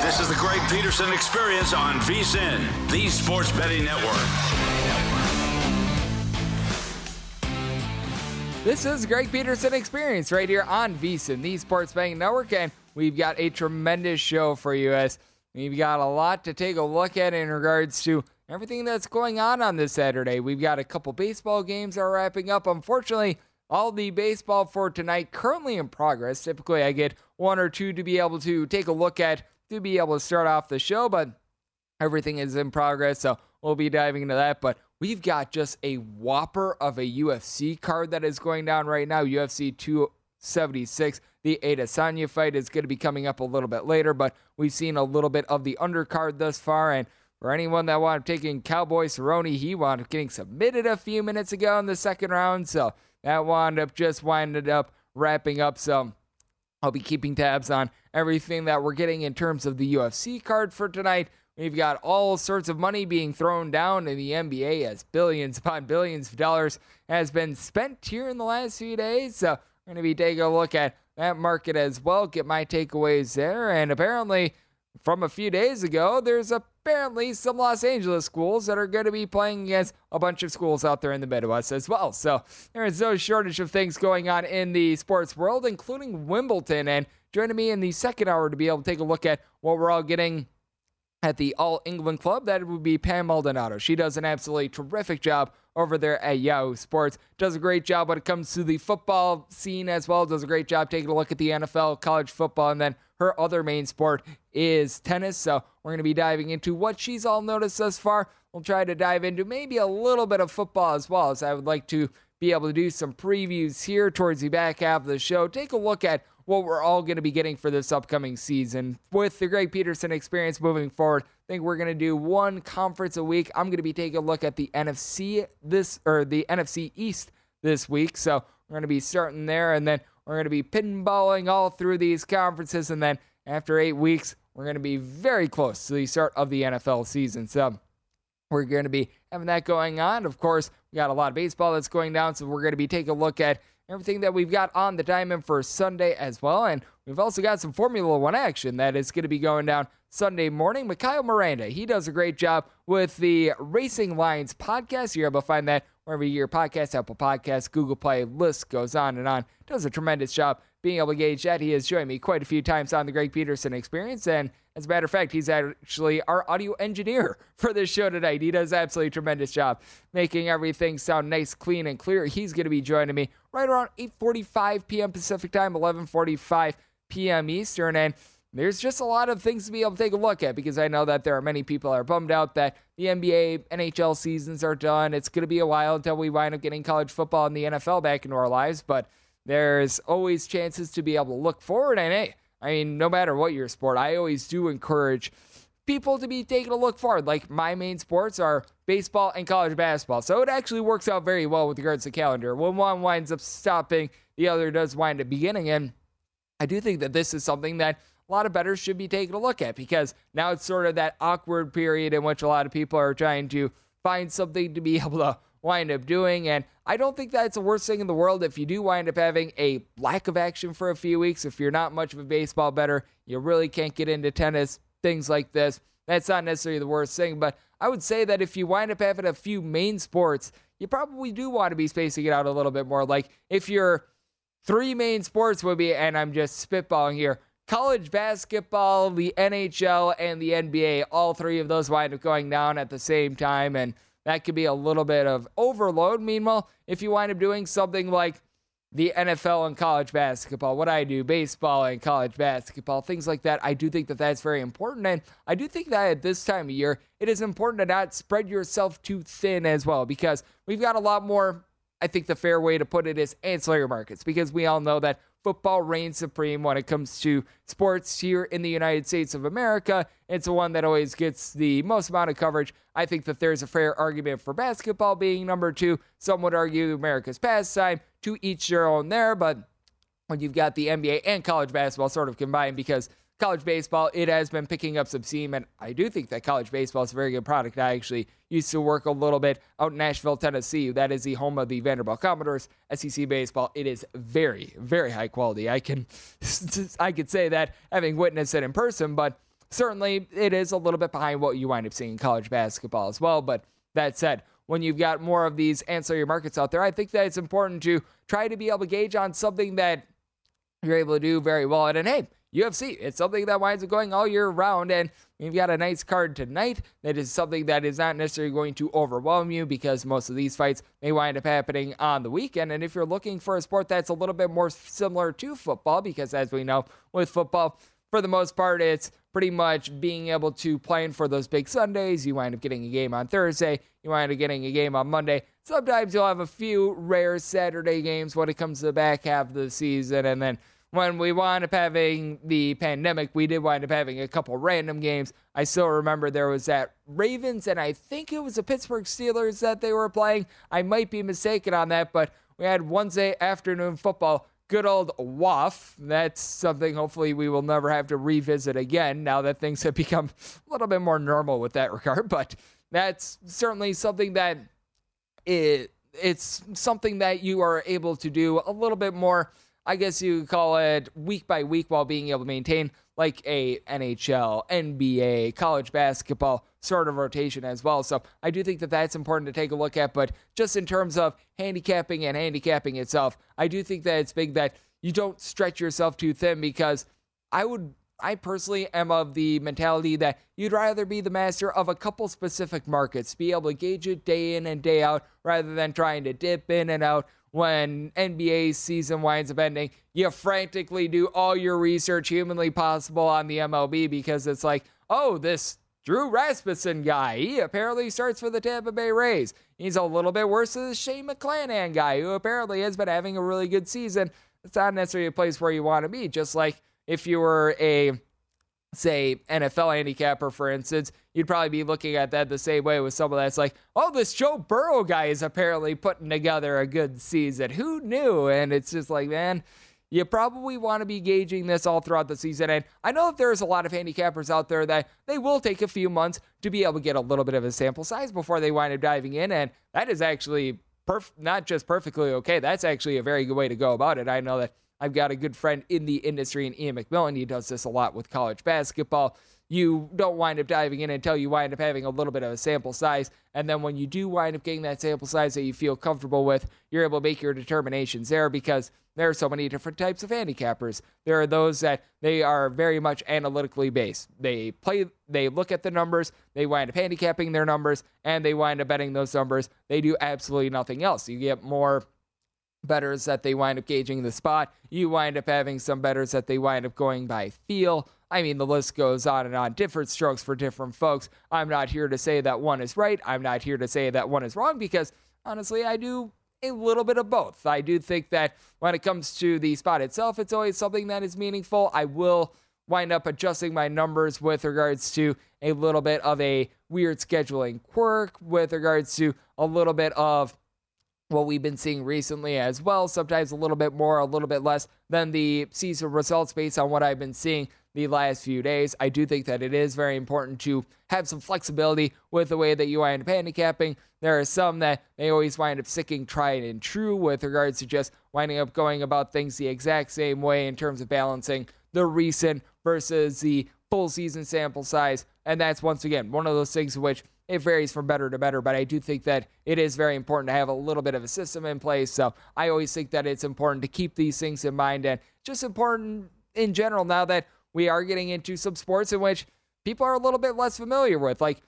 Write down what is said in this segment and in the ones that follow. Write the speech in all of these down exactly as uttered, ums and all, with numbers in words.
This is the Greg Peterson Experience on V S I N, the sports betting network. This is Greg Peterson Experience right here on V S I N, the sports betting network, and we've got a tremendous show for you as we've got a lot to take a look at in regards to everything that's going on on this Saturday. We've got a couple baseball games that are wrapping up. Unfortunately, all the baseball for tonight currently in progress. Typically, I get one or two to be able to take a look at to be able to start off the show, but everything is in progress, so we'll be diving into that. But we've got just a whopper of a U F C card that is going down right now. U F C two seventy-six, the Adesanya fight is going to be coming up a little bit later, but we've seen a little bit of the undercard thus far, and for anyone that wound up taking Cowboy Cerrone, he wound up getting submitted a few minutes ago in the second round, so that wound up just winded up wrapping up. So I'll be keeping tabs on everything that we're getting in terms of the U F C card for tonight. We've got all sorts of money being thrown down in the N B A as billions upon billions of dollars has been spent here in the last few days. So we're going to be taking a look at that market as well, get my takeaways there. And apparently, from a few days ago, there's apparently some Los Angeles schools that are going to be playing against a bunch of schools out there in the Midwest as well. So there is no shortage of things going on in the sports world, including Wimbledon. And joining me in the second hour to be able to take a look at what we're all getting at the All England Club, that would be Pam Maldonado. She does an absolutely terrific job over there at Yahoo Sports. Does a great job when it comes to the football scene as well. Does a great job taking a look at the N F L, college football, and then her other main sport is tennis. So we're going to be diving into what she's all noticed thus far. We'll try to dive into maybe a little bit of football as well, as I would like to be able to do some previews here towards the back half of the show. Take a look at what we're all going to be getting for this upcoming season. With the Greg Peterson Experience moving forward, I think we're going to do one conference a week. I'm going to be taking a look at the N F C this or the N F C East this week. So we're going to be starting there, and then we're going to be pinballing all through these conferences, and then after eight weeks, we're going to be very close to the start of the N F L season. So we're going to be having that going on. Of course, we got a lot of baseball that's going down, so we're going to be taking a look at everything that we've got on the diamond for Sunday as well. And we've also got some Formula One action that is going to be going down Sunday morning. Mikhail Miranda, he does a great job with the Racing Lines podcast. You're able to find that wherever your podcast, Apple Podcasts, Google Play, list goes on and on. Does a tremendous job being able to gauge that. He has joined me quite a few times on the Greg Peterson Experience. And as a matter of fact, he's actually our audio engineer for this show tonight. He does absolutely tremendous job making everything sound nice, clean, and clear. He's going to be joining me right around eight forty-five p.m. Pacific time, eleven forty-five p.m. Eastern. And there's just a lot of things to be able to take a look at, because I know that there are many people that are bummed out that the N B A, N H L seasons are done. It's going to be a while until we wind up getting college football and the N F L back into our lives, but there's always chances to be able to look forward. And hey, I mean, no matter what your sport, I always do encourage people to be taking a look forward. Like, my main sports are baseball and college basketball, so it actually works out very well with regards to calendar. When one winds up stopping, the other does wind up beginning. And I do think that this is something that a lot of bettors should be taking a look at, because now it's sort of that awkward period in which a lot of people are trying to find something to be able to wind up doing. And I don't think that's the worst thing in the world if you do wind up having a lack of action for a few weeks. If you're not much of a baseball bettor, you really can't get into tennis, things like this. That's not necessarily the worst thing, but I would say that if you wind up having a few main sports, you probably do want to be spacing it out a little bit more. Like, if your three main sports would be, and I'm just spitballing here, college basketball, the N H L, and the N B A, all three of those wind up going down at the same time, and that could be a little bit of overload. Meanwhile, if you wind up doing something like the N F L and college basketball, what I do, baseball and college basketball, things like that, I do think that that's very important. And I do think that at this time of year, it is important to not spread yourself too thin as well, because we've got a lot more, I think the fair way to put it is ancillary markets, because we all know that football reigns supreme when it comes to sports here in the United States of America. It's the one that always gets the most amount of coverage. I think that there's a fair argument for basketball being number two. Some would argue America's pastime, to each their own there. But when you've got the N B A and college basketball sort of combined, because college baseball, it has been picking up some steam, and I do think that college baseball is a very good product. I actually used to work a little bit out in Nashville, Tennessee. That is the home of the Vanderbilt Commodores. S E C baseball, it is very, very high quality. I can, I could say that having witnessed it in person, but certainly it is a little bit behind what you wind up seeing in college basketball as well. But that said, when you've got more of these ancillary markets out there, I think that it's important to try to be able to gauge on something that you're able to do very well at. And hey, U F C, it's something that winds up going all year round, and we've got a nice card tonight that is something that is not necessarily going to overwhelm you, because most of these fights may wind up happening on the weekend. And if you're looking for a sport that's a little bit more similar to football, because as we know with football, for the most part, it's pretty much being able to plan for those big Sundays. You wind up getting a game on Thursday. You wind up getting a game on Monday. Sometimes you'll have a few rare Saturday games when it comes to the back half of the season. And then when we wound up having the pandemic, we did wind up having a couple random games. I still remember there was that Ravens, and I think it was the Pittsburgh Steelers that they were playing. I might be mistaken on that, but we had Wednesday afternoon football. Good old W A F. That's something hopefully we will never have to revisit again now that things have become a little bit more normal with that regard. But that's certainly something that it, it's something that you are able to do a little bit more, I guess you could call it week by week, while being able to maintain like a N H L, N B A, college basketball sort of rotation as well. So I do think that that's important to take a look at. But just in terms of handicapping and handicapping itself, I do think that it's big that you don't stretch yourself too thin, because I would, I personally am of the mentality that you'd rather be the master of a couple specific markets, be able to gauge it day in and day out, rather than trying to dip in and out. When N B A season winds up ending, you frantically do all your research humanly possible on the M L B, because it's like, oh, this Drew Rasmussen guy, he apparently starts for the Tampa Bay Rays. He's a little bit worse than the Shane McClanahan guy, who apparently has been having a really good season. It's not necessarily a place where you want to be. Just like if you were a, say, N F L handicapper, for instance, you'd probably be looking at that the same way with someone that's like, oh, this Joe Burrow guy is apparently putting together a good season. Who knew? And it's just like, man, you probably want to be gauging this all throughout the season. And I know that there's a lot of handicappers out there that they will take a few months to be able to get a little bit of a sample size before they wind up diving in. And that is actually perf- not just perfectly okay. That's actually a very good way to go about it. I know that I've got a good friend in the industry in Ian McMillan. He does this a lot with college basketball. You don't wind up diving in until you wind up having a little bit of a sample size. And then when you do wind up getting that sample size that you feel comfortable with, you're able to make your determinations there, because there are so many different types of handicappers. There are those that they are very much analytically based. They play, they look at the numbers, they wind up handicapping their numbers, and they wind up betting those numbers. They do absolutely nothing else. You get more bettors that they wind up gauging the spot. You wind up having some bettors that they wind up going by feel. I mean, the list goes on and on. Different strokes for different folks. I'm not here to say that one is right. I'm not here to say that one is wrong because, honestly, I do a little bit of both. I do think that when it comes to the spot itself, it's always something that is meaningful. I will wind up adjusting my numbers with regards to a little bit of a weird scheduling quirk, with regards to a little bit of what we've been seeing recently as well, sometimes a little bit more, a little bit less than the season results based on what I've been seeing the last few days. I do think that it is very important to have some flexibility with the way that you wind up handicapping. There are some that they always wind up sticking tried and true with regards to just winding up going about things the exact same way in terms of balancing the recent versus the full season sample size. And that's, once again, one of those things in which it varies from better to better, but I do think that it is very important to have a little bit of a system in place. So I always think that it's important to keep these things in mind, and just important in general now that we are getting into some sports in which people are a little bit less familiar with. Like,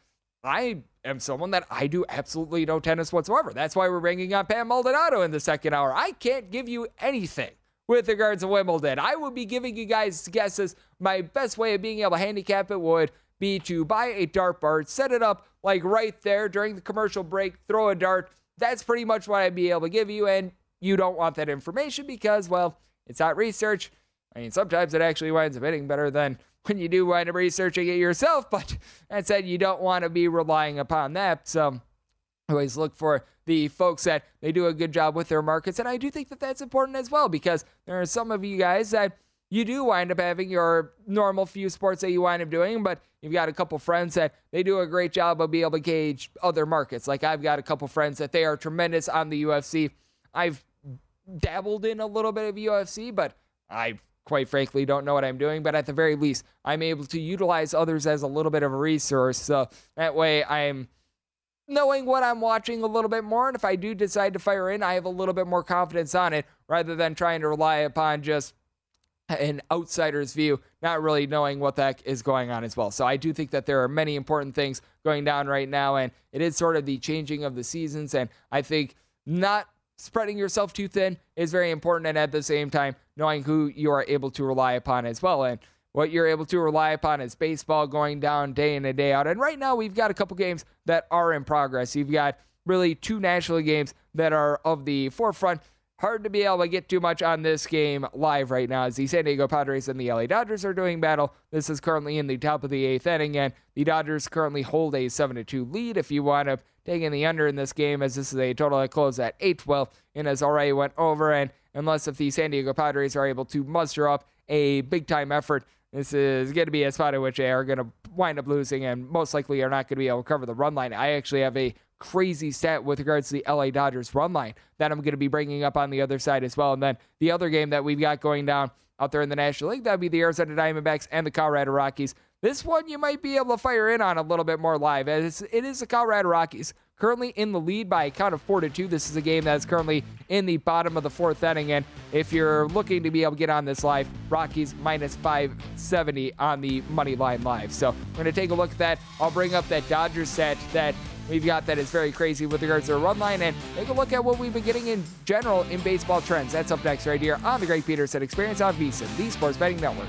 I am someone that I do absolutely no tennis whatsoever. That's why we're bringing on Pam Maldonado in the second hour. I can't give you anything with regards to Wimbledon. I would be giving you guys guesses. My best way of being able to handicap it would be to buy a dart bar, set it up like right there during the commercial break, throw a dart. That's pretty much what I'd be able to give you, and you don't want that information because, well, it's not research. I mean, sometimes it actually winds up hitting better than when you do wind up researching it yourself, but that said, you don't want to be relying upon that. So always look for the folks that they do a good job with their markets, and I do think that that's important as well because there are some of you guys that you do wind up having your normal few sports that you wind up doing, but you've got a couple friends that they do a great job of being able to gauge other markets. Like, I've got a couple friends that they are tremendous on the U F C. I've dabbled in a little bit of U F C, but I quite frankly don't know what I'm doing. But at the very least, I'm able to utilize others as a little bit of a resource. So that way I'm knowing what I'm watching a little bit more. And if I do decide to fire in, I have a little bit more confidence on it rather than trying to rely upon just an outsider's view, not really knowing what the heck is going on as well. So I do think that there are many important things going down right now, and it is sort of the changing of the seasons, and I think not spreading yourself too thin is very important, and at the same time, knowing who you are able to rely upon as well. And what you're able to rely upon is baseball going down day in and day out, and right now we've got a couple games that are in progress. You've got really two national games that are of the forefront. Hard to be able to get too much on this game live right now as the San Diego Padres and the L A Dodgers are doing battle. This is currently in the top of the eighth inning, and the Dodgers currently hold a seven to two lead. If you wind up taking the under in this game, as this is a total that closed at eight, well, it has already went over, and unless if the San Diego Padres are able to muster up a big-time effort, this is going to be a spot in which they are going to wind up losing and most likely are not going to be able to cover the run line. I actually have a crazy stat with regards to the L A Dodgers run line that I'm going to be bringing up on the other side as well. And then the other game that we've got going down out there in the National League, that would be the Arizona Diamondbacks and the Colorado Rockies. This one you might be able to fire in on a little bit more live, as it is the Colorado Rockies currently in the lead by a count of four to two. This is a game that's currently in the bottom of the fourth inning, and if you're looking to be able to get on this live, Rockies minus five seventy on the money line live. So we're going to take a look at that. I'll bring up that Dodgers set that we've got that is very crazy with regards to a run line, and take a look at what we've been getting in general in baseball trends. That's up next right here on the Greg Peterson Experience on V S I N, the Sports Betting Network.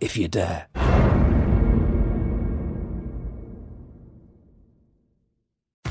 If you dare.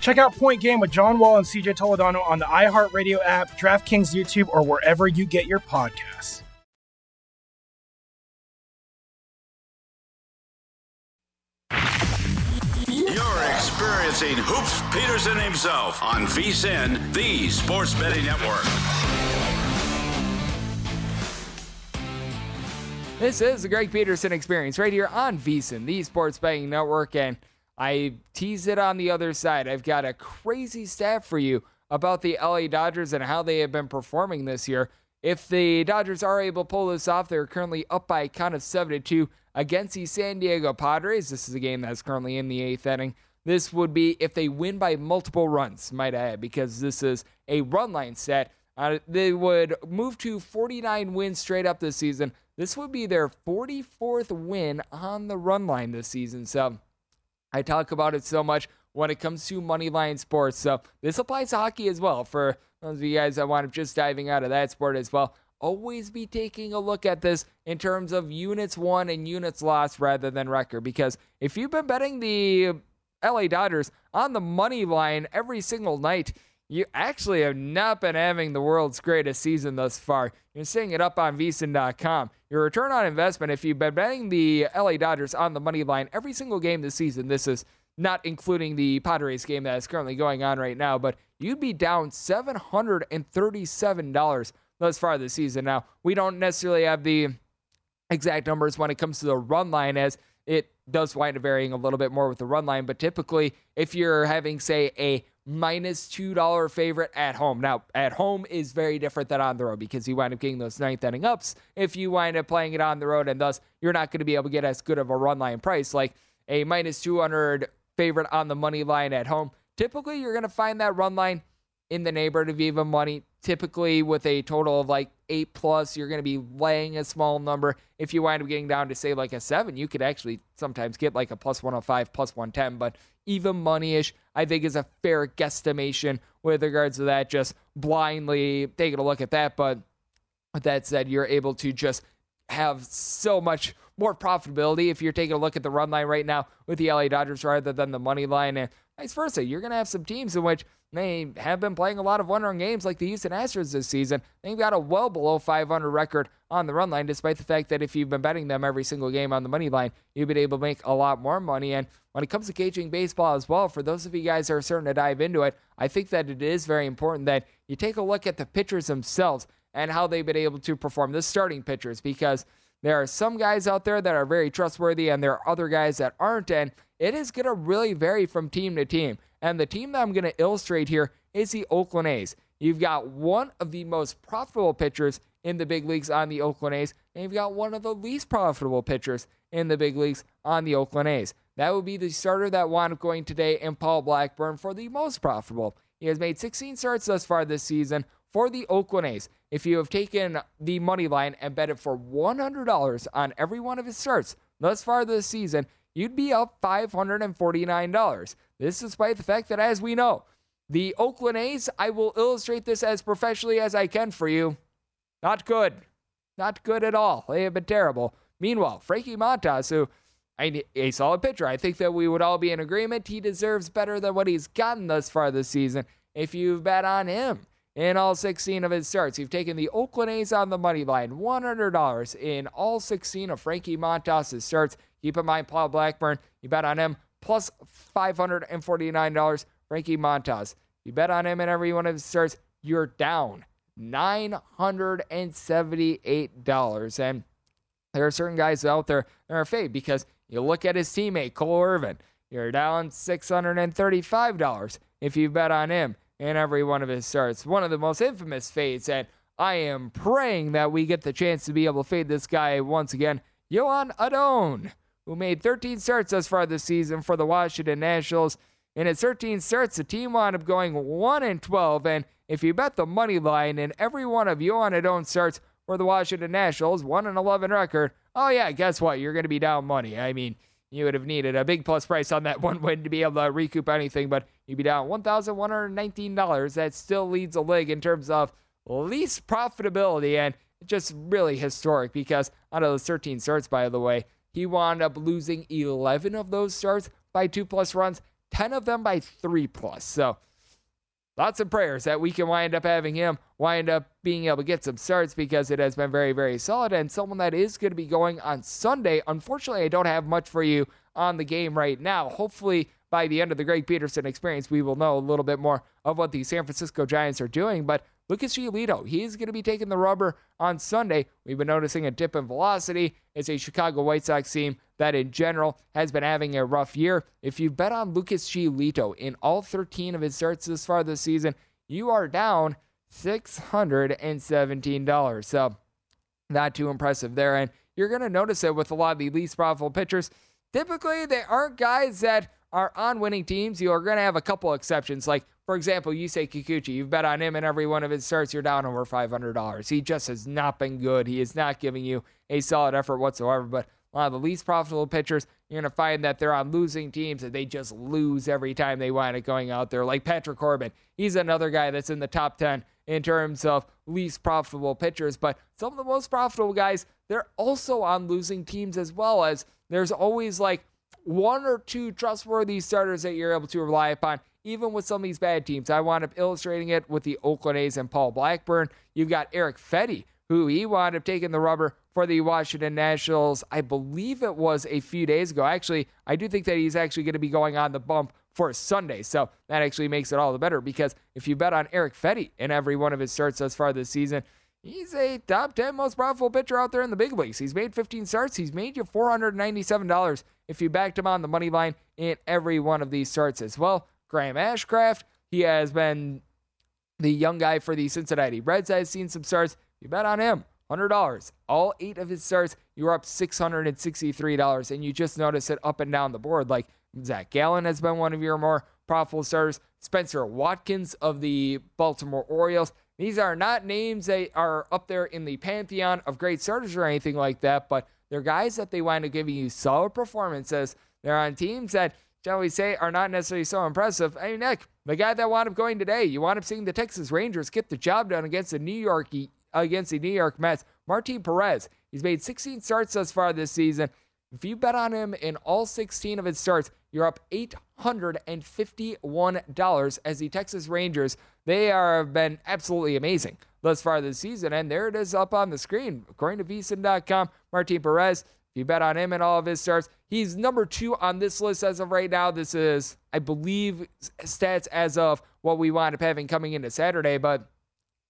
Check out Point Game with John Wall and C J Toledano on the iHeartRadio app, DraftKings YouTube, or wherever you get your podcasts. You're experiencing Hoops Peterson himself on V S I N, the sports betting network. This is the Greg Peterson Experience right here on V S I N, the sports betting network, and I tease it on the other side. I've got a crazy stat for you about the L A Dodgers and how they have been performing this year. If the Dodgers are able to pull this off, they're currently up by a count of seven to two against the San Diego Padres. This is a game that's currently in the eighth inning. This would be if they win by multiple runs, might I add, because this is a run line stat. Uh, they would move to forty-nine wins straight up this season. This would be their forty-fourth win on the run line this season, so I talk about it so much when it comes to Moneyline Sports. So this applies to hockey as well. For those of you guys that want to just diving out of that sport as well, always be taking a look at this in terms of units won and units lost rather than record. Because if you've been betting the L A Dodgers on the money line every single night, you actually have not been having the world's greatest season thus far. You're seeing it up on V S I N dot com. Your return on investment, if you've been betting the L A Dodgers on the money line every single game this season, this is not including the Padres game that is currently going on right now, but you'd be down seven hundred thirty-seven dollars thus far this season. Now, we don't necessarily have the exact numbers when it comes to the run line, as it does wind up varying a little bit more with the run line, but typically if you're having, say, a minus two dollars favorite at home. Now, at home is very different than on the road because you wind up getting those ninth inning ups if you wind up playing it on the road, and thus you're not going to be able to get as good of a run line price. Like a minus two hundred favorite on the money line at home, typically you're going to find that run line in the neighborhood of even money. Typically with a total of like eight plus, you're going to be laying a small number. If you wind up getting down to, say, like a seven, you could actually sometimes get like a plus one oh five, plus one ten, but even money-ish, I think, is a fair guesstimation with regards to that, just blindly taking a look at that. But with that said, you're able to just have so much more profitability if you're taking a look at the run line right now with the L A Dodgers rather than the money line, and vice versa. You're going to have some teams in which they have been playing a lot of one-run games, like the Houston Astros this season. They've got a well below five hundred record on the run line, despite the fact that if you've been betting them every single game on the money line, you've been able to make a lot more money. And when it comes to gauging baseball as well, for those of you guys that are starting to dive into it, I think that it is very important that you take a look at the pitchers themselves and how they've been able to perform, the starting pitchers, because there are some guys out there that are very trustworthy and there are other guys that aren't, and it is going to really vary from team to team. And the team that I'm going to illustrate here is the Oakland A's. You've got one of the most profitable pitchers in the big leagues on the Oakland A's, and you've got one of the least profitable pitchers in the big leagues on the Oakland A's. That would be the starter that wound up going today in Paul Blackburn for the most profitable. He has made sixteen starts thus far this season for the Oakland A's. If you have taken the money line and bet it for one hundred dollars on every one of his starts thus far this season, you'd be up five hundred forty-nine dollars. This despite the fact that, as we know, the Oakland A's, I will illustrate this as professionally as I can for you, not good. Not good at all. They have been terrible. Meanwhile, Frankie Montas, who I, a solid pitcher, I think that we would all be in agreement, he deserves better than what he's gotten thus far this season. If you bet on him in all sixteen of his starts, you've taken the Oakland A's on the money line, one hundred dollars in all sixteen of Frankie Montas' starts. Keep in mind, Paul Blackburn, you bet on him, plus five hundred forty-nine dollars. Frankie Montas, you bet on him in every one of his starts, you're down nine hundred seventy-eight dollars. And there are certain guys out there that are fade because you look at his teammate, Cole Irvin, you're down six hundred thirty-five dollars if you bet on him in every one of his starts. One of the most infamous fades, and I am praying that we get the chance to be able to fade this guy once again, Yohan Adone, who made thirteen starts thus far this season for the Washington Nationals. In his thirteen starts, the team wound up going one and twelve, and if you bet the money line in every one of Yohan Adone's starts for the Washington Nationals, one and eleven record, oh yeah, guess what? You're going to be down money. I mean, you would have needed a big plus price on that one win to be able to recoup anything, but you'd be down one thousand one hundred nineteen dollars. That still leads the league in terms of least profitability, and just really historic because out of those thirteen starts, by the way, he wound up losing eleven of those starts by two-plus runs, ten of them by three-plus. So lots of prayers that we can wind up having him wind up being able to get some starts because it has been very, very solid, and someone that is going to be going on Sunday. Unfortunately, I don't have much for you on the game right now. Hopefully, by the end of the Greg Peterson experience, we will know a little bit more of what the San Francisco Giants are doing, but Lucas Giolito, he is going to be taking the rubber on Sunday. We've been noticing a dip in velocity. It's a Chicago White Sox team that in general has been having a rough year. If you bet on Lucas Giolito in all thirteen of his starts this far this season, you are down six hundred seventeen dollars. So not too impressive there. And you're going to notice it with a lot of the least profitable pitchers. Typically, they aren't guys that are on winning teams. You are going to have a couple exceptions, like, for example, Yusei Kikuchi. You've bet on him in every one of his starts, you're down over five hundred dollars. He just has not been good. He is not giving you a solid effort whatsoever. But a lot of the least profitable pitchers, you're going to find that they're on losing teams and they just lose every time they wind up going out there. Like Patrick Corbin, he's another guy that's in the top ten in terms of least profitable pitchers. But some of the most profitable guys, they're also on losing teams, as well as there's always like one or two trustworthy starters that you're able to rely upon, even with some of these bad teams. I wound up illustrating it with the Oakland A's and Paul Blackburn. You've got Eric Fetty, who he wound up taking the rubber for the Washington Nationals. I believe it was a few days ago. Actually, I do think that he's actually going to be going on the bump for Sunday. So that actually makes it all the better, because if you bet on Eric Fetty in every one of his starts thus far this season, he's a top ten most profitable pitcher out there in the big leagues. He's made fifteen starts. He's made you four hundred ninety-seven dollars if you backed him on the money line in every one of these starts as well. Graham Ashcraft, he has been the young guy for the Cincinnati Reds. I've seen some starts. You bet on him, one hundred dollars. All eight of his starts, you were up six hundred sixty-three dollars, and you just notice it up and down the board. Like Zach Gallen has been one of your more profitable starters. Spencer Watkins of the Baltimore Orioles. These are not names that are up there in the pantheon of great starters or anything like that, but they're guys that they wind up giving you solid performances. They're on teams that, shall we say, are not necessarily so impressive. I mean, heck, the guy that wound up going today, you wound up seeing the Texas Rangers get the job done against the New York against the New York Mets. Martin Perez, he's made sixteen starts thus far this season. If you bet on him in all sixteen of his starts, you're up eight hundred fifty-one dollars, as the Texas Rangers, they are, have been absolutely amazing thus far this season. And there it is up on the screen. According to V S I N dot com, Martin Perez, if you bet on him in all of his starts, he's number two on this list as of right now. This is, I believe, stats as of what we wound up having coming into Saturday, but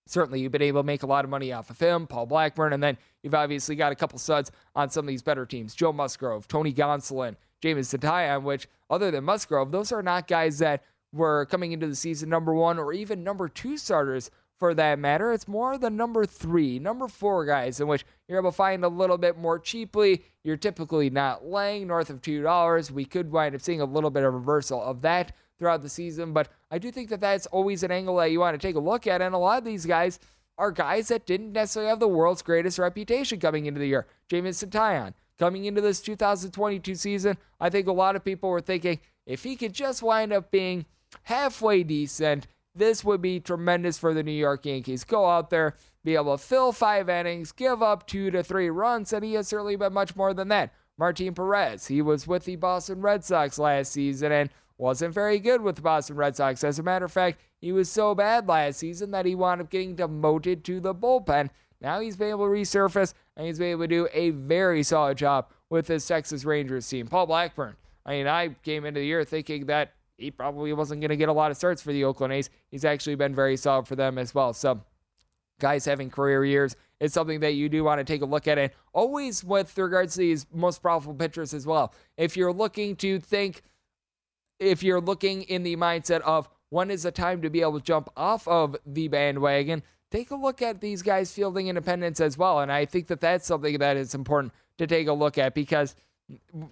certainly you've been able to make a lot of money off of him, Paul Blackburn, and then you've obviously got a couple studs on some of these better teams. Joe Musgrove, Tony Gonsolin, Jameson Taillon, which, other than Musgrove, those are not guys that were coming into the season number one or even number two starters for that matter. It's more the number three, number four guys in which you're able to find a little bit more cheaply. You're typically not laying north of two dollars. We could wind up seeing a little bit of reversal of that throughout the season, but I do think that that's always an angle that you want to take a look at, and a lot of these guys are guys that didn't necessarily have the world's greatest reputation coming into the year. Jameson Taillon, coming into this two thousand twenty-two season, I think a lot of people were thinking, if he could just wind up being halfway decent, this would be tremendous for the New York Yankees. Go out there, be able to fill five innings, give up two to three runs, and he has certainly been much more than that. Martin Perez, he was with the Boston Red Sox last season and wasn't very good with the Boston Red Sox. As a matter of fact, he was so bad last season that he wound up getting demoted to the bullpen. Now he's been able to resurface, and he's been able to do a very solid job with this Texas Rangers team. Paul Blackburn, I mean, I came into the year thinking that he probably wasn't going to get a lot of starts for the Oakland A's. He's actually been very solid for them as well. So guys having career years is something that you do want to take a look at, and always with regards to these most profitable pitchers as well. If you're looking to think, if you're looking in the mindset of when is the time to be able to jump off of the bandwagon, take a look at these guys fielding independence as well. And I think that that's something that is important to take a look at, because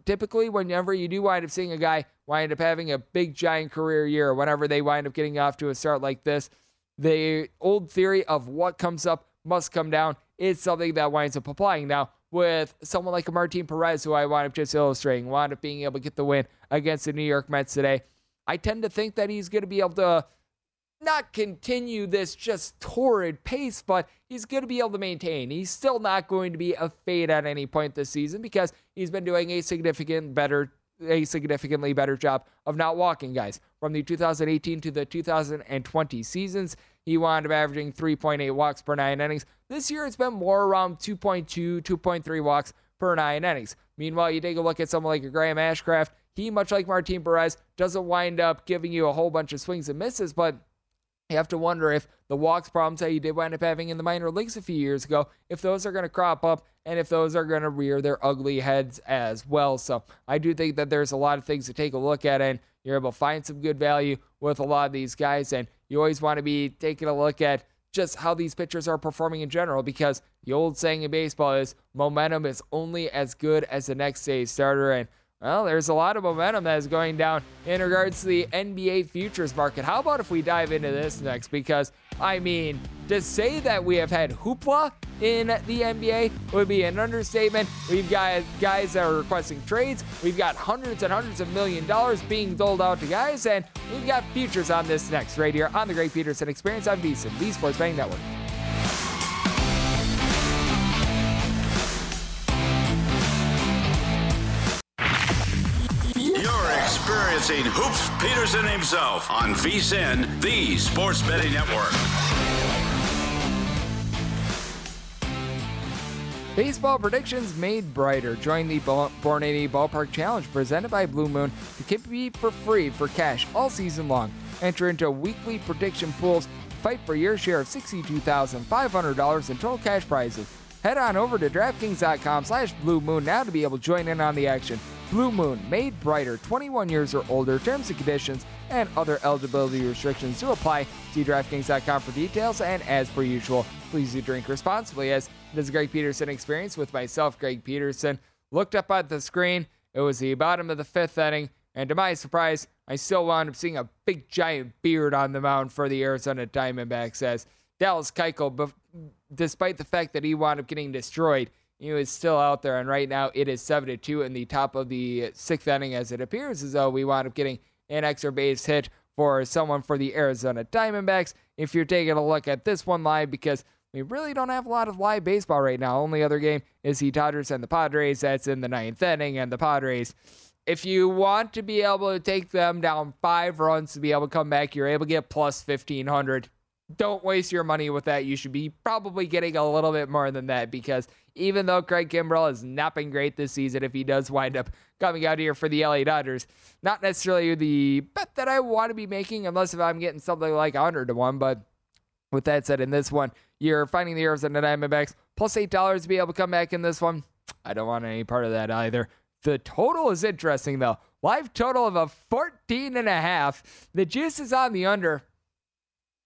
typically whenever you do wind up seeing a guy wind up having a big giant career year, whenever they wind up getting off to a start like this, the old theory of what comes up must come down is something that winds up applying. Now, with someone like a Martin Perez, who I wound up just illustrating, wound up being able to get the win against the New York Mets today, I tend to think that he's going to be able to not continue this just torrid pace, but he's going to be able to maintain. He's still not going to be a fade at any point this season, because he's been doing a significant better, a significantly better job of not walking guys. From the two thousand eighteen to the two thousand twenty seasons, he wound up averaging three point eight walks per nine innings. This year, it's been more around two point two, two point three walks per nine innings. Meanwhile, you take a look at someone like a Graham Ashcraft. He, much like Martin Perez, doesn't wind up giving you a whole bunch of swings and misses, but you have to wonder if the walks problems that you did wind up having in the minor leagues a few years ago, if those are going to crop up and if those are going to rear their ugly heads as well. So I do think that there's a lot of things to take a look at, and you're able to find some good value with a lot of these guys. And you always want to be taking a look at just how these pitchers are performing in general, because the old saying in baseball is momentum is only as good as the next day's starter. And well, there's a lot of momentum that is going down in regards to the N B A futures market. How about if we dive into this next? Because, I mean, To say that we have had hoopla in the N B A would be an understatement. We've got guys that are requesting trades. We've got hundreds and hundreds of million dollars being doled out to guys, and we've got futures on this next right here on the Greg Peterson Experience on V S I N, the Sports Betting Network. Experiencing Hoops Peterson himself on V S I N, the Sports Betting Network. Baseball predictions made brighter. Join the Born eighty Ballpark Challenge presented by Blue Moon. It can be for free for cash all season long. Enter into weekly prediction pools. Fight for your share of sixty-two thousand five hundred dollars in total cash prizes. Head on over to DraftKings.com slash Blue Moon now to be able to join in on the action. Blue Moon, made brighter, twenty-one years or older, terms and conditions, and other eligibility restrictions to apply. See DraftKings dot com for details, and as per usual, please do drink responsibly, as this is Greg Peterson Experience with myself, Greg Peterson. Looked up at the screen, it was the bottom of the fifth inning, and to my surprise, I still wound up seeing a big giant beard on the mound for the Arizona Diamondbacks, as Dallas Keuchel, despite the fact that he wound up getting destroyed, he is still out there, and right now it is seven to two in the top of the sixth inning, as it appears as though we wound up getting an extra base hit for someone for the Arizona Diamondbacks. If you're taking a look at this one live, because we really don't have a lot of live baseball right now. Only other game is the Dodgers and the Padres. That's in the ninth inning, and the Padres, if you want to be able to take them down five runs to be able to come back, you're able to get plus fifteen hundred. Don't waste your money with that. You should be probably getting a little bit more than that, because even though Craig Kimbrell has not been great this season, if he does wind up coming out here for the L A Dodgers, not necessarily the bet that I want to be making, unless if I'm getting something like one hundred to one. But with that said, in this one, you're finding the Arizona Diamondbacks plus eight dollars to be able to come back in this one. I don't want any part of that either. The total is interesting, though. Live total of a fourteen and a half. The juice is on the under.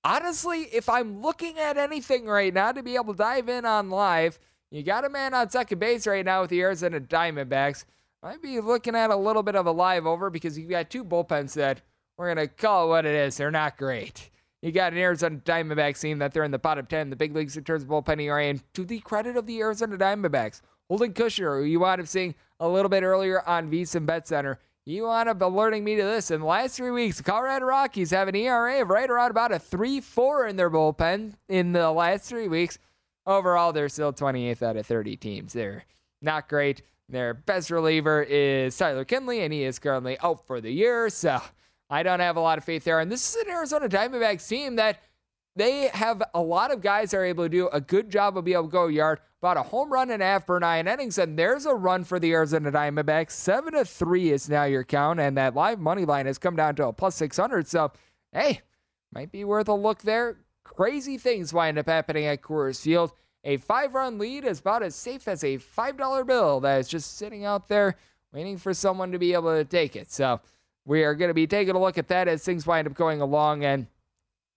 Honestly, if I'm looking at anything right now to be able to dive in on live, you got a man on second base right now with the Arizona Diamondbacks. I'd be looking at a little bit of a live over, because you got two bullpens that we're going to call it what it is. They're not great. You got an Arizona Diamondbacks team that they're in the bottom ten in the big leagues in terms of bullpen E R A. And to the credit of the Arizona Diamondbacks, Holden Kushner, who you wound up seeing a little bit earlier on VSiN Bet Center, you wound up alerting me to this. In the last three weeks, the Colorado Rockies have an E R A of right around about a three four in their bullpen in the last three weeks. Overall, they're still twenty-eighth out of thirty teams. They're not great. Their best reliever is Tyler Kinley, and he is currently out for the year. So I don't have a lot of faith there. And this is an Arizona Diamondbacks team that they have a lot of guys that are able to do a good job of being able to go a yard, about a home run and a half per nine innings. And there's a run for the Arizona Diamondbacks. Seven to three is now your count, and that live money line has come down to a plus six hundred. So, hey, might be worth a look there. Crazy things wind up happening at Coors Field. A five-run lead is about as safe as a five dollar bill that is just sitting out there waiting for someone to be able to take it. So we are going to be taking a look at that as things wind up going along. And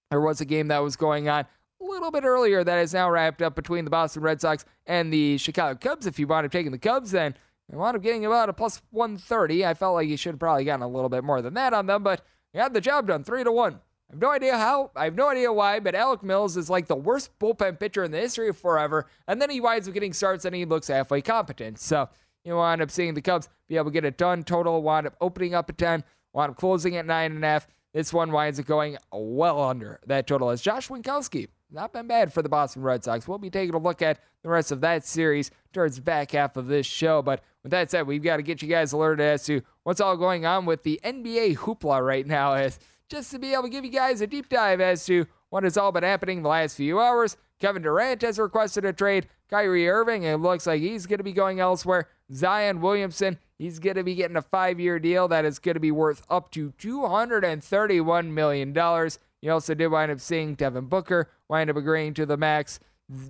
there was a game that was going on a little bit earlier that is now wrapped up between the Boston Red Sox and the Chicago Cubs. If you wound up taking the Cubs, then you wound up getting about a plus one thirty. I felt like you should have probably gotten a little bit more than that on them, but you had the job done, three to one. I have no idea how, I have no idea why, but Alec Mills is like the worst bullpen pitcher in the history of forever, and then he winds up getting starts and he looks halfway competent. So you wind up seeing the Cubs be able to get it done. Total wound up opening up at ten, wound up closing at nine and a half. This one winds up going well under that total, as Josh Winkowski, not been bad for the Boston Red Sox. We'll be taking a look at the rest of that series towards the back half of this show. But with that said, we've got to get you guys alerted as to what's all going on with the N B A hoopla right now, as just to be able to give you guys a deep dive as to what has all been happening the last few hours. Kevin Durant has requested a trade. Kyrie Irving, it looks like he's going to be going elsewhere. Zion Williamson, he's going to be getting a five-year deal that is going to be worth up to two hundred thirty-one million dollars. You also did wind up seeing Devin Booker wind up agreeing to the max.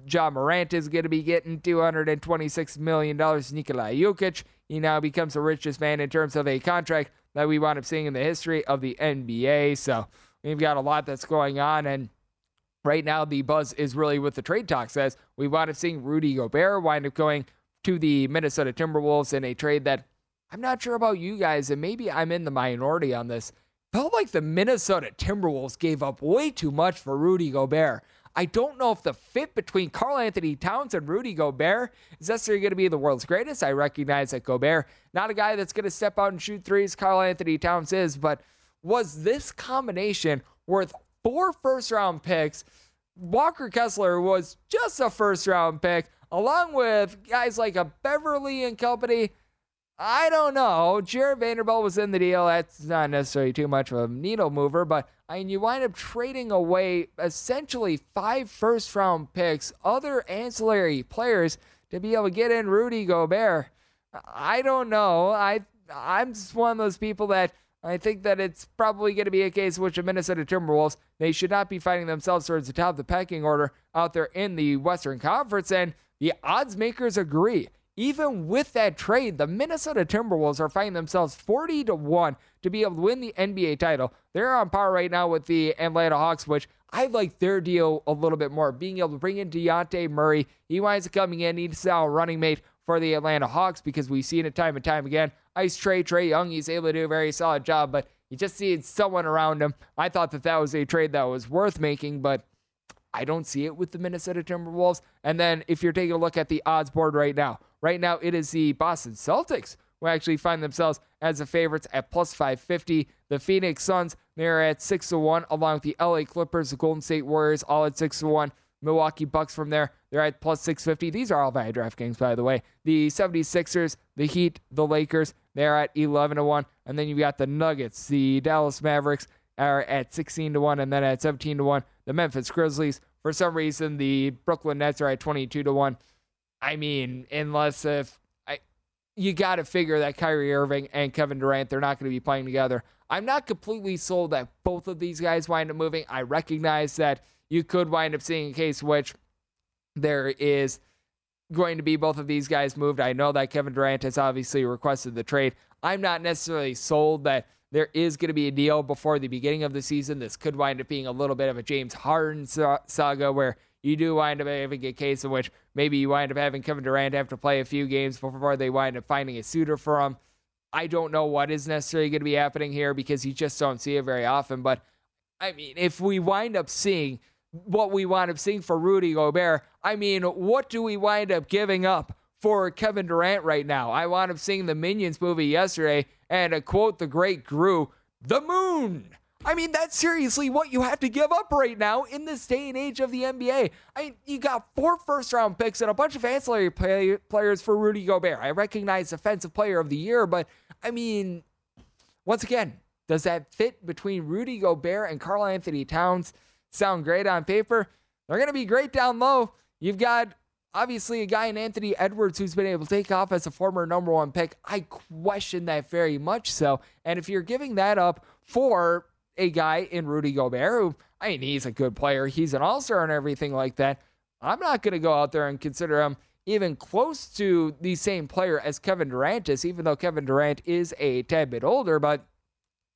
John Morant is going to be getting two hundred twenty-six million dollars. Nikola Jokic, he now becomes the richest man in terms of a contract that we wound up seeing in the history of the N B A. So we've got a lot that's going on, and right now the buzz is really with the trade talks, as we wound up seeing Rudy Gobert wind up going to the Minnesota Timberwolves in a trade that I'm not sure about you guys, and maybe I'm in the minority on this. Felt like the Minnesota Timberwolves gave up way too much for Rudy Gobert. I don't know if the fit between Karl-Anthony Towns and Rudy Gobert is necessarily going to be the world's greatest. I recognize that Gobert, not a guy that's going to step out and shoot threes. Karl-Anthony Towns is, but was this combination worth four first-round picks? Walker Kessler was just a first-round pick, along with guys like a Beverly and company. I don't know. Jared Vanderbilt was in the deal. That's not necessarily too much of a needle mover, but I mean, you wind up trading away essentially five first-round picks, other ancillary players, to be able to get in Rudy Gobert. I don't know. I, I'm just one of those people that I think that it's probably going to be a case in which the Minnesota Timberwolves, they should not be fighting themselves towards the top of the pecking order out there in the Western Conference, and the odds makers agree. Even with that trade, the Minnesota Timberwolves are finding themselves forty to one to be able to win the N B A title. They're on par right now with the Atlanta Hawks, which I like their deal a little bit more. Being able to bring in Dejounte Murray, he winds up coming in, he's now a running mate for the Atlanta Hawks because we've seen it time and time again. Ice Trae, Trae Young, he's able to do a very solid job, but you just see someone around him. I thought that that was a trade that was worth making, but I don't see it with the Minnesota Timberwolves. And then if you're taking a look at the odds board right now, Right now, it is the Boston Celtics who actually find themselves as the favorites at plus five fifty. The Phoenix Suns, they're at six to one, along with the L A Clippers, the Golden State Warriors, all at six to one. Milwaukee Bucks from there, they're at plus six fifty. These are all via DraftKings, by the way. The seventy-sixers, the Heat, the Lakers, they're at eleven to one. And then you've got the Nuggets. The Dallas Mavericks are at sixteen to one, and then at seventeen to one. The Memphis Grizzlies, for some reason, the Brooklyn Nets are at twenty-two to one. I mean, unless if I, you got to figure that Kyrie Irving and Kevin Durant, they're not going to be playing together. I'm not completely sold that both of these guys wind up moving. I recognize that you could wind up seeing a case which there is going to be both of these guys moved. I know that Kevin Durant has obviously requested the trade. I'm not necessarily sold that there is going to be a deal before the beginning of the season. This could wind up being a little bit of a James Harden saga where you do wind up having a case in which maybe you wind up having Kevin Durant have to play a few games before they wind up finding a suitor for him. I don't know what is necessarily going to be happening here because you just don't see it very often. But, I mean, if we wind up seeing what we wind up seeing for Rudy Gobert, I mean, what do we wind up giving up for Kevin Durant right now? I wound up seeing the Minions movie yesterday, and to quote the great Gru, the moon! I mean, that's seriously what you have to give up right now in this day and age of the N B A. I mean, you got four first-round picks and a bunch of ancillary play- players for Rudy Gobert. I recognize Defensive Player of the Year, but, I mean, once again, does that fit between Rudy Gobert and Karl-Anthony Towns sound great on paper? They're going to be great down low. You've got, obviously, a guy in Anthony Edwards who's been able to take off as a former number one pick. I question that very much so. And if you're giving that up for a guy in Rudy Gobert, who, I mean, he's a good player. He's an all-star and everything like that. I'm not going to go out there and consider him even close to the same player as Kevin Durant is, even though Kevin Durant is a tad bit older. But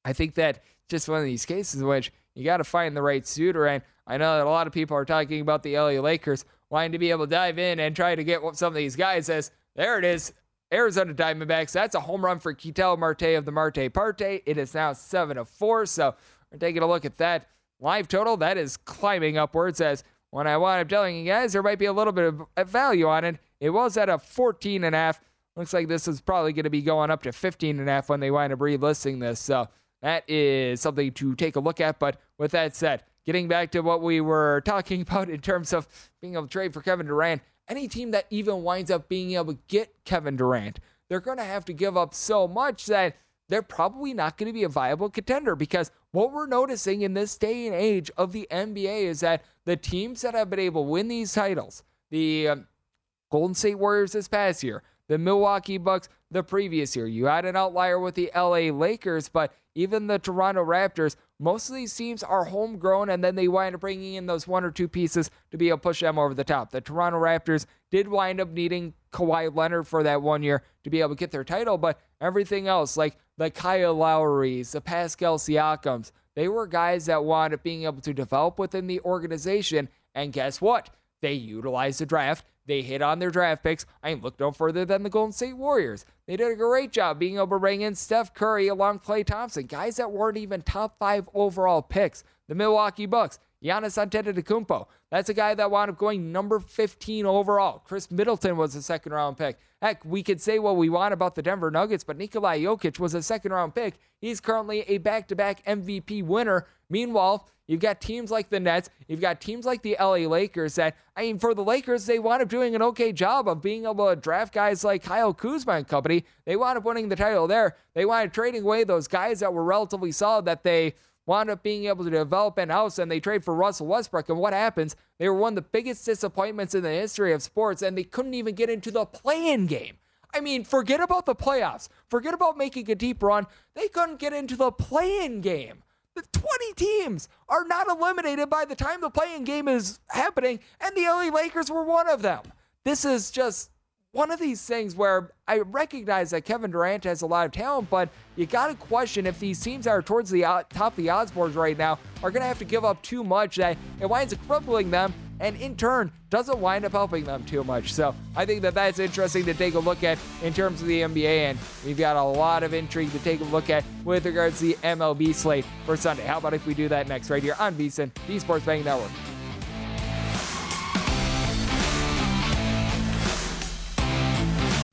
I think that just one of these cases in which you got to find the right suitor. And I know that a lot of people are talking about the L A Lakers wanting to be able to dive in and try to get some of these guys as, there it is, Arizona Diamondbacks. That's a home run for Ketel Marte of the Marte Parte. It is now seven to four, so we're taking a look at that live total. That is climbing upwards, as when I wound up telling you guys, there might be a little bit of value on it. It was at a fourteen and a half. Looks like this is probably going to be going up to fifteen and a half when they wind up relisting this, so that is something to take a look at. But with that said, getting back to what we were talking about in terms of being able to trade for Kevin Durant, any team that even winds up being able to get Kevin Durant, they're going to have to give up so much that they're probably not going to be a viable contender, because what we're noticing in this day and age of the N B A is that the teams that have been able to win these titles, the um, Golden State Warriors this past year, the Milwaukee Bucks the previous year, you had an outlier with the L A Lakers, but even the Toronto Raptors, most of these teams are homegrown, and then they wind up bringing in those one or two pieces to be able to push them over the top. The Toronto Raptors did wind up needing Kawhi Leonard for that one year to be able to get their title, but everything else, like the Kyle Lowrys, the Pascal Siakams, they were guys that wound up being able to develop within the organization, and guess what? They utilized the draft. They hit on their draft picks. I ain't looked no further than the Golden State Warriors. They did a great job being able to bring in Steph Curry along Klay Thompson, guys that weren't even top five overall picks. The Milwaukee Bucks, Giannis Antetokounmpo. That's a guy that wound up going number fifteen overall. Chris Middleton was a second-round pick. Heck, we could say what we want about the Denver Nuggets, but Nikola Jokic was a second-round pick. He's currently a back-to-back M V P winner. Meanwhile, you've got teams like the Nets. You've got teams like the L A Lakers that, I mean, for the Lakers, they wound up doing an okay job of being able to draft guys like Kyle Kuzma and company. They wound up winning the title there. They wound up trading away those guys that were relatively solid that they wound up being able to develop in-house, and they trade for Russell Westbrook. And what happens? They were one of the biggest disappointments in the history of sports, and they couldn't even get into the play-in game. I mean, forget about the playoffs. Forget about making a deep run. They couldn't get into the play-in game. The twenty teams are not eliminated by the time the play-in game is happening, and the L A Lakers were one of them. This is just one of these things where I recognize that Kevin Durant has a lot of talent, but you got to question if these teams that are towards the top of the odds boards right now are going to have to give up too much that it winds up crippling them and in turn doesn't wind up helping them too much. So I think that that's interesting to take a look at in terms of the N B A, and we've got a lot of intrigue to take a look at with regards to the M L B slate for Sunday. How about if we do that next right here on V S I N, the Sports Betting Network?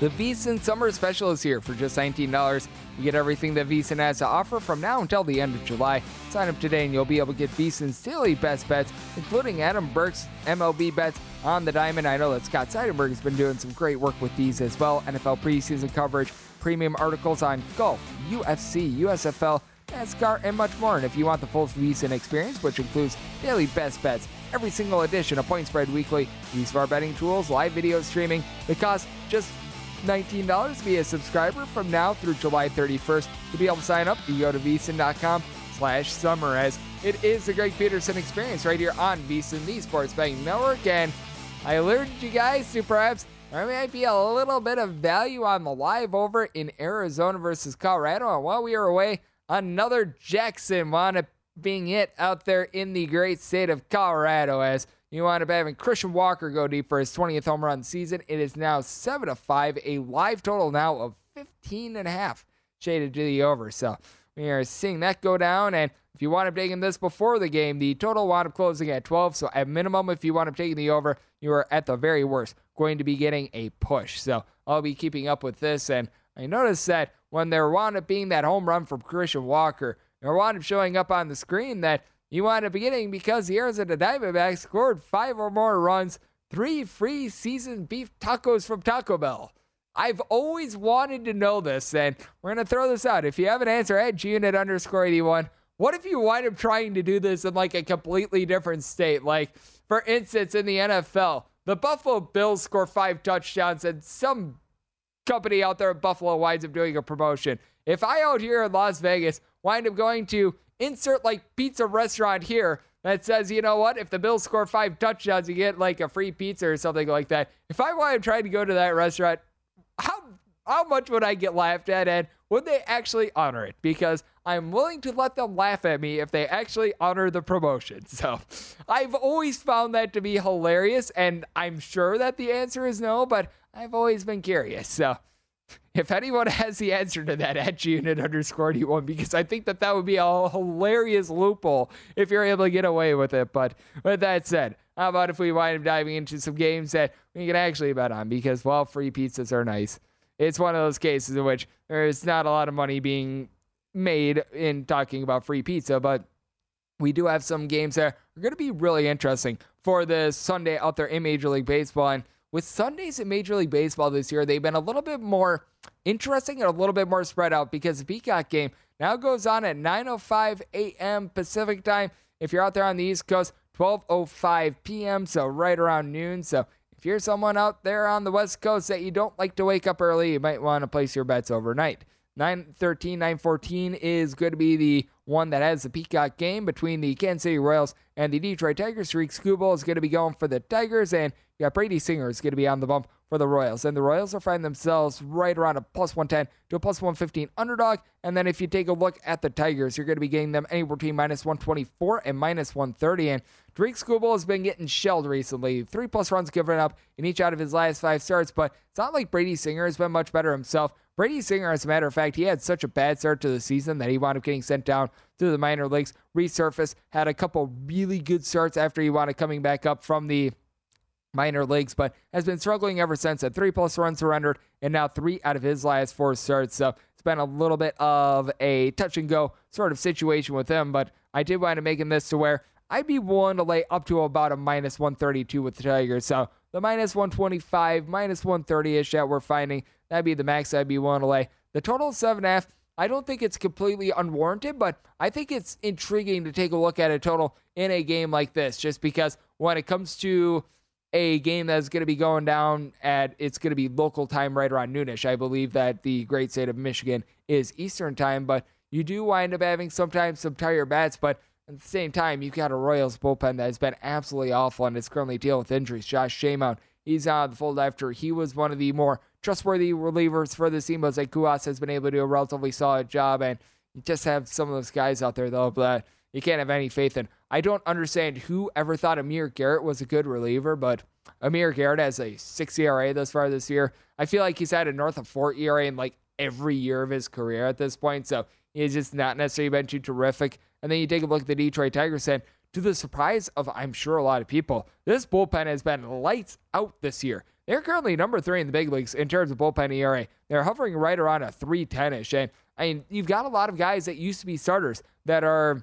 The V S I N Summer Special is here for just nineteen dollars. You get everything that VSiN has to offer from now until the end of July. Sign up today and you'll be able to get VSiN's daily best bets, including Adam Burke's M L B bets on the diamond. I know that Scott Seidenberg has been doing some great work with these as well. N F L preseason coverage, premium articles on golf, U F C, U S F L, NASCAR, and much more. And if you want the full VSiN experience, which includes daily best bets, every single edition of Point Spread Weekly, use of our betting tools, live video streaming, it costs just nineteen dollars to be a subscriber from now through July thirty-first. To be able to sign up, you go to vsin.com slash summer as it is the Greg Peterson Experience right here on VSiN, the sports betting network. And I alerted you guys to perhaps there might be a little bit of value on the live over in Arizona versus Colorado. And while we were away, another Jackson wound up being hit out there in the great state of Colorado as you wound up having Christian Walker go deep for his twentieth home run season. It is now seven to five, a live total now of fifteen and a half, shaded to the over. So we are seeing that go down. And if you wound up taking this before the game, the total wound up closing at twelve. So at minimum, if you wound up taking the over, you are at the very worst going to be getting a push. So I'll be keeping up with this. And I noticed that when there wound up being that home run from Christian Walker, there wound up showing up on the screen that you wound up getting because the Arizona Diamondbacks scored five or more runs, three free seasoned beef tacos from Taco Bell. I've always wanted to know this, and we're going to throw this out. If you have an answer, at G unit underscore eighty-one, what if you wind up trying to do this in like a completely different state? Like, for instance, in the N F L, the Buffalo Bills score five touchdowns, and some company out there in Buffalo winds up doing a promotion. If I out here in Las Vegas wind up going to insert like pizza restaurant here that says, you know what, if the Bills score five touchdowns, you get like a free pizza or something like that. If I wanted to try to go to that restaurant, how how much would I get laughed at? And would they actually honor it? Because I'm willing to let them laugh at me if they actually honor the promotion. So I've always found that to be hilarious. And I'm sure that the answer is no, but I've always been curious. So if anyone has the answer to that, at G unit underscore D one, because I think that that would be a hilarious loophole if you're able to get away with it. But with that said, how about if we wind up diving into some games that we can actually bet on? Because while free pizzas are nice, it's one of those cases in which there's not a lot of money being made in talking about free pizza, but we do have some games that are going to be really interesting for this Sunday out there in Major League Baseball. And with Sundays in Major League Baseball this year, they've been a little bit more interesting and a little bit more spread out because the Peacock game now goes on at nine oh five a.m. Pacific time. If you're out there on the East Coast, twelve oh five p.m., so right around noon. So if you're someone out there on the West Coast that you don't like to wake up early, you might want to place your bets overnight. nine thirteen, nine fourteen is going to be the one that has the Peacock game between the Kansas City Royals and the Detroit Tigers. Tariq Skubal is going to be going for the Tigers, and you got Brady Singer is going to be on the bump for the Royals. And the Royals are finding themselves right around a plus one ten to a plus one fifteen underdog. And then if you take a look at the Tigers, you're going to be getting them anywhere between minus one twenty-four and minus one thirty. And Tariq Skubal has been getting shelled recently. Three-plus runs given up in each out of his last five starts, but it's not like Brady Singer has been much better himself. Brady Singer, as a matter of fact, he had such a bad start to the season that he wound up getting sent down to the minor leagues, resurfaced, had a couple really good starts after he wound up coming back up from the minor leagues, but has been struggling ever since at three-plus runs surrendered, and now three out of his last four starts. So it's been a little bit of a touch-and-go sort of situation with him, but I did wind up making this to where I'd be willing to lay up to about a minus one thirty-two with the Tigers. So the minus one twenty-five, minus one thirty-ish that we're finding, that'd be the max I'd be willing to lay. The total is seven and a half. I don't think it's completely unwarranted, but I think it's intriguing to take a look at a total in a game like this, just because when it comes to a game that's going to be going down at, it's going to be local time right around noonish. I believe that the great state of Michigan is Eastern time, but you do wind up having sometimes some tired bats, but at the same time, you've got a Royals bullpen that has been absolutely awful and is currently dealing with injuries. Josh Shamon, he's out of the fold after he was one of the more trustworthy relievers for the team. Jose Cuas has been able to do a relatively solid job, and you just have some of those guys out there, though, that you can't have any faith in. I don't understand who ever thought Amir Garrett was a good reliever, but Amir Garrett has a six E R A thus far this year. I feel like he's had a north of four E R A in like every year of his career at this point, so he's just not necessarily been too terrific. And then you take a look at the Detroit Tigers, and to the surprise of, I'm sure, a lot of people, this bullpen has been lights out this year. They're currently number three in the big leagues in terms of bullpen E R A. They're hovering right around a three ten-ish. And I mean, you've got a lot of guys that used to be starters that are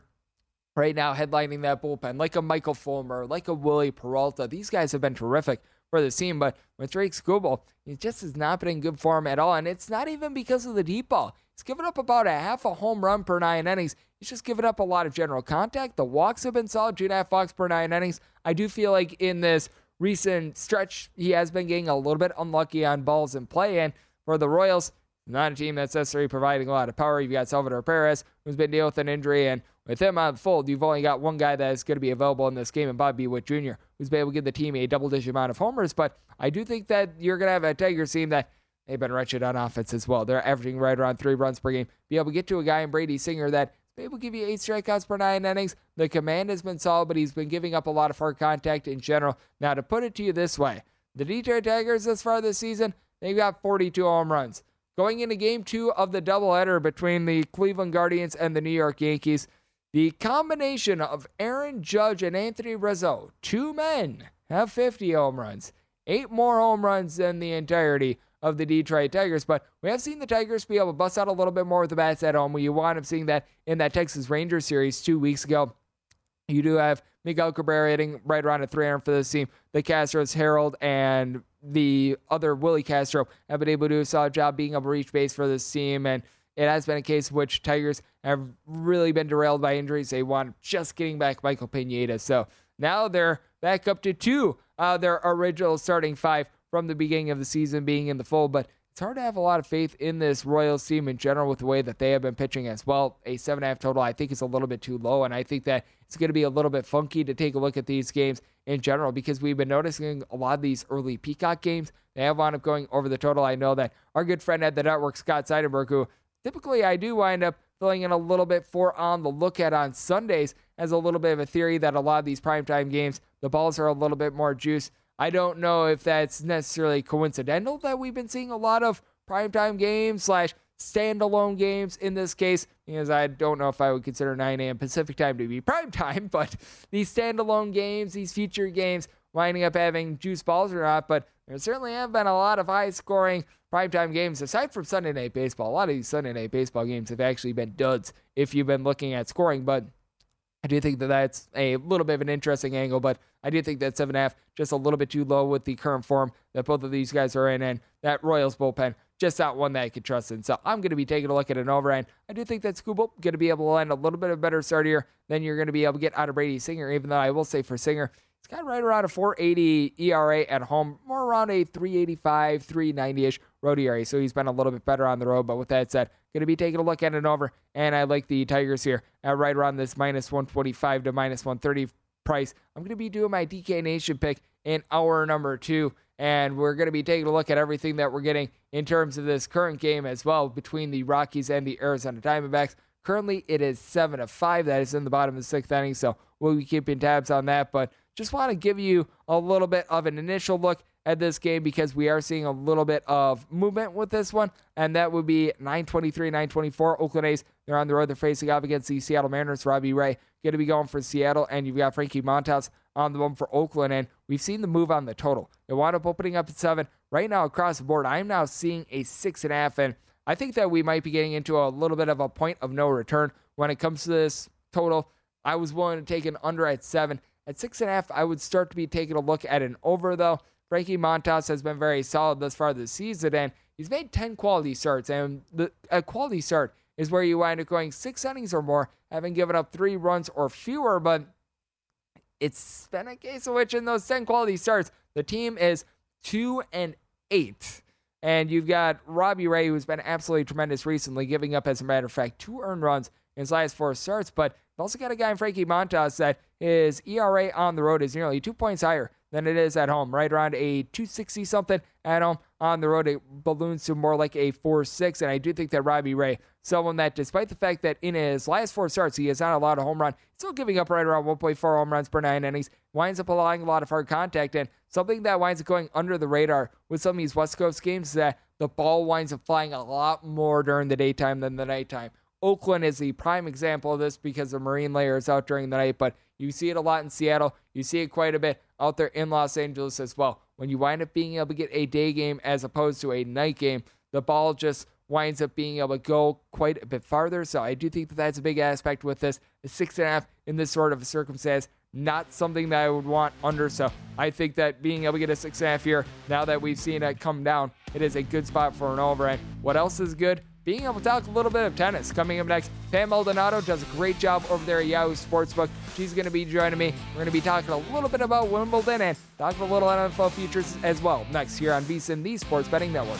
right now headlining that bullpen, like a Michael Fulmer, like a Willie Peralta. These guys have been terrific for the team, but with Tariq Skubal, he just has not been in good form at all, and it's not even because of the deep ball. He's given up about a half a home run per nine innings. He's just given up a lot of general contact. The walks have been solid, two and a half walks per nine innings. I do feel like in this recent stretch, he has been getting a little bit unlucky on balls in play, and for the Royals, not a team that's necessarily providing a lot of power. You've got Salvador Perez, who's been dealing with an injury, and with him on the fold, you've only got one guy that is going to be available in this game, and Bobby Witt Junior, who's been able to give the team a double-digit amount of homers. But I do think that you're going to have a Tigers team that they've been wretched on offense as well. They're averaging right around three runs per game. Be able to get to a guy in Brady Singer that they will give you eight strikeouts per nine innings. The command has been solid, but he's been giving up a lot of hard contact in general. Now, to put it to you this way, the Detroit Tigers thus far this season, they've got forty-two home runs. Going into game two of the doubleheader between the Cleveland Guardians and the New York Yankees, the combination of Aaron Judge and Anthony Rizzo, two men, have fifty home runs, eight more home runs than the entirety of the Detroit Tigers. But we have seen the Tigers be able to bust out a little bit more with the bats at home. We wound up seeing that in that Texas Rangers series two weeks ago. You do have Miguel Cabrera hitting right around a three hundred for this team. The Castros, Harold, and the other Willie Castro have been able to do a solid job being able to reach base for this team, and it has been a case in which Tigers have really been derailed by injuries. They wound just getting back Michael Pineda, so now they're back up to two out of their original starting five from the beginning of the season being in the fold, but it's hard to have a lot of faith in this Royals team in general with the way that they have been pitching as well. A seven and a half total I think is a little bit too low, and I think that it's going to be a little bit funky to take a look at these games in general because we've been noticing a lot of these early Peacock games. They have wound up going over the total. I know that our good friend at the network, Scott Seidenberg, who typically I do wind up filling in a little bit for on the look at on Sundays, has a little bit of a theory that a lot of these primetime games, the balls are a little bit more juice. I don't know if that's necessarily coincidental that we've been seeing a lot of primetime games slash standalone games in this case, because I don't know if I would consider nine a.m. Pacific time to be primetime, but these standalone games, these feature games, winding up having juice balls or not, but there certainly have been a lot of high-scoring primetime games, aside from Sunday Night Baseball. A lot of these Sunday Night Baseball games have actually been duds if you've been looking at scoring, but I do think that that's a little bit of an interesting angle, but I do think that seven and a half, just a little bit too low with the current form that both of these guys are in, and that Royals bullpen, just not one that I could trust in. So I'm going to be taking a look at an over, and I do think that Skubal going to be able to land a little bit of a better start here than you're going to be able to get out of Brady Singer, even though I will say for Singer, he's got right around a four eighty E R A at home, more around a three eighty-five, three ninety-ish road E R A, so he's been a little bit better on the road, but with that said, Going to be taking a look at an over, and I like the Tigers here at right around this minus one twenty-five to minus one thirty price. I'm going to be doing my D K Nation pick in hour number two, and we're going to be taking a look at everything that we're getting in terms of this current game as well between the Rockies and the Arizona Diamondbacks. Currently, it is seven to five. That is in the bottom of the sixth inning, so we'll be keeping tabs on that. But just want to give you a little bit of an initial look at this game because we are seeing a little bit of movement with this one, and that would be nine twenty-three, nine twenty-four. Oakland A's, they're on the road. They're facing off against the Seattle Mariners. Robbie Ray going to be going for Seattle, and you've got Frankie Montas on the bump for Oakland, and we've seen the move on the total. It wound up opening up at seven. Right now across the board, I'm now seeing a six and a half, and I think that we might be getting into a little bit of a point of no return when it comes to this total. I was willing to take an under at seven. At six and a half, I would start to be taking a look at an over, though. Frankie Montas has been very solid thus far this season, and he's made ten quality starts. And the, a quality start is where you wind up going six innings or more, having given up three runs or fewer. But it's been a case in which in those ten quality starts, the team is two and eight. And you've got Robbie Ray, who's been absolutely tremendous recently, giving up, as a matter of fact, two earned runs in his last four starts. But you've also got a guy in Frankie Montas that his E R A on the road is nearly two points higher than it is at home, right around a two sixty something at home. On the road, it balloons to more like a four six. And I do think that Robbie Ray, someone that, despite the fact that in his last four starts, he has not allowed a home run, still giving up right around one point four home runs per nine innings, winds up allowing a lot of hard contact. And something that winds up going under the radar with some of these West Coast games is that the ball winds up flying a lot more during the daytime than the nighttime. Oakland is the prime example of this because the marine layer is out during the night, but you see it a lot in Seattle. You see it quite a bit out there in Los Angeles as well. When you wind up being able to get a day game as opposed to a night game, the ball just winds up being able to go quite a bit farther. So I do think that that's a big aspect with this. A six and a half in this sort of a circumstance, not something that I would want under. So I think that being able to get a six and a half here, now that we've seen it come down, it is a good spot for an over. And what else is good? Being able to talk a little bit of tennis. Coming up next, Pam Maldonado does a great job over there at Yahoo Sportsbook. She's going to be joining me. We're going to be talking a little bit about Wimbledon and talking a little N F L futures as well. Next here on V S I N, the Sports Betting Network.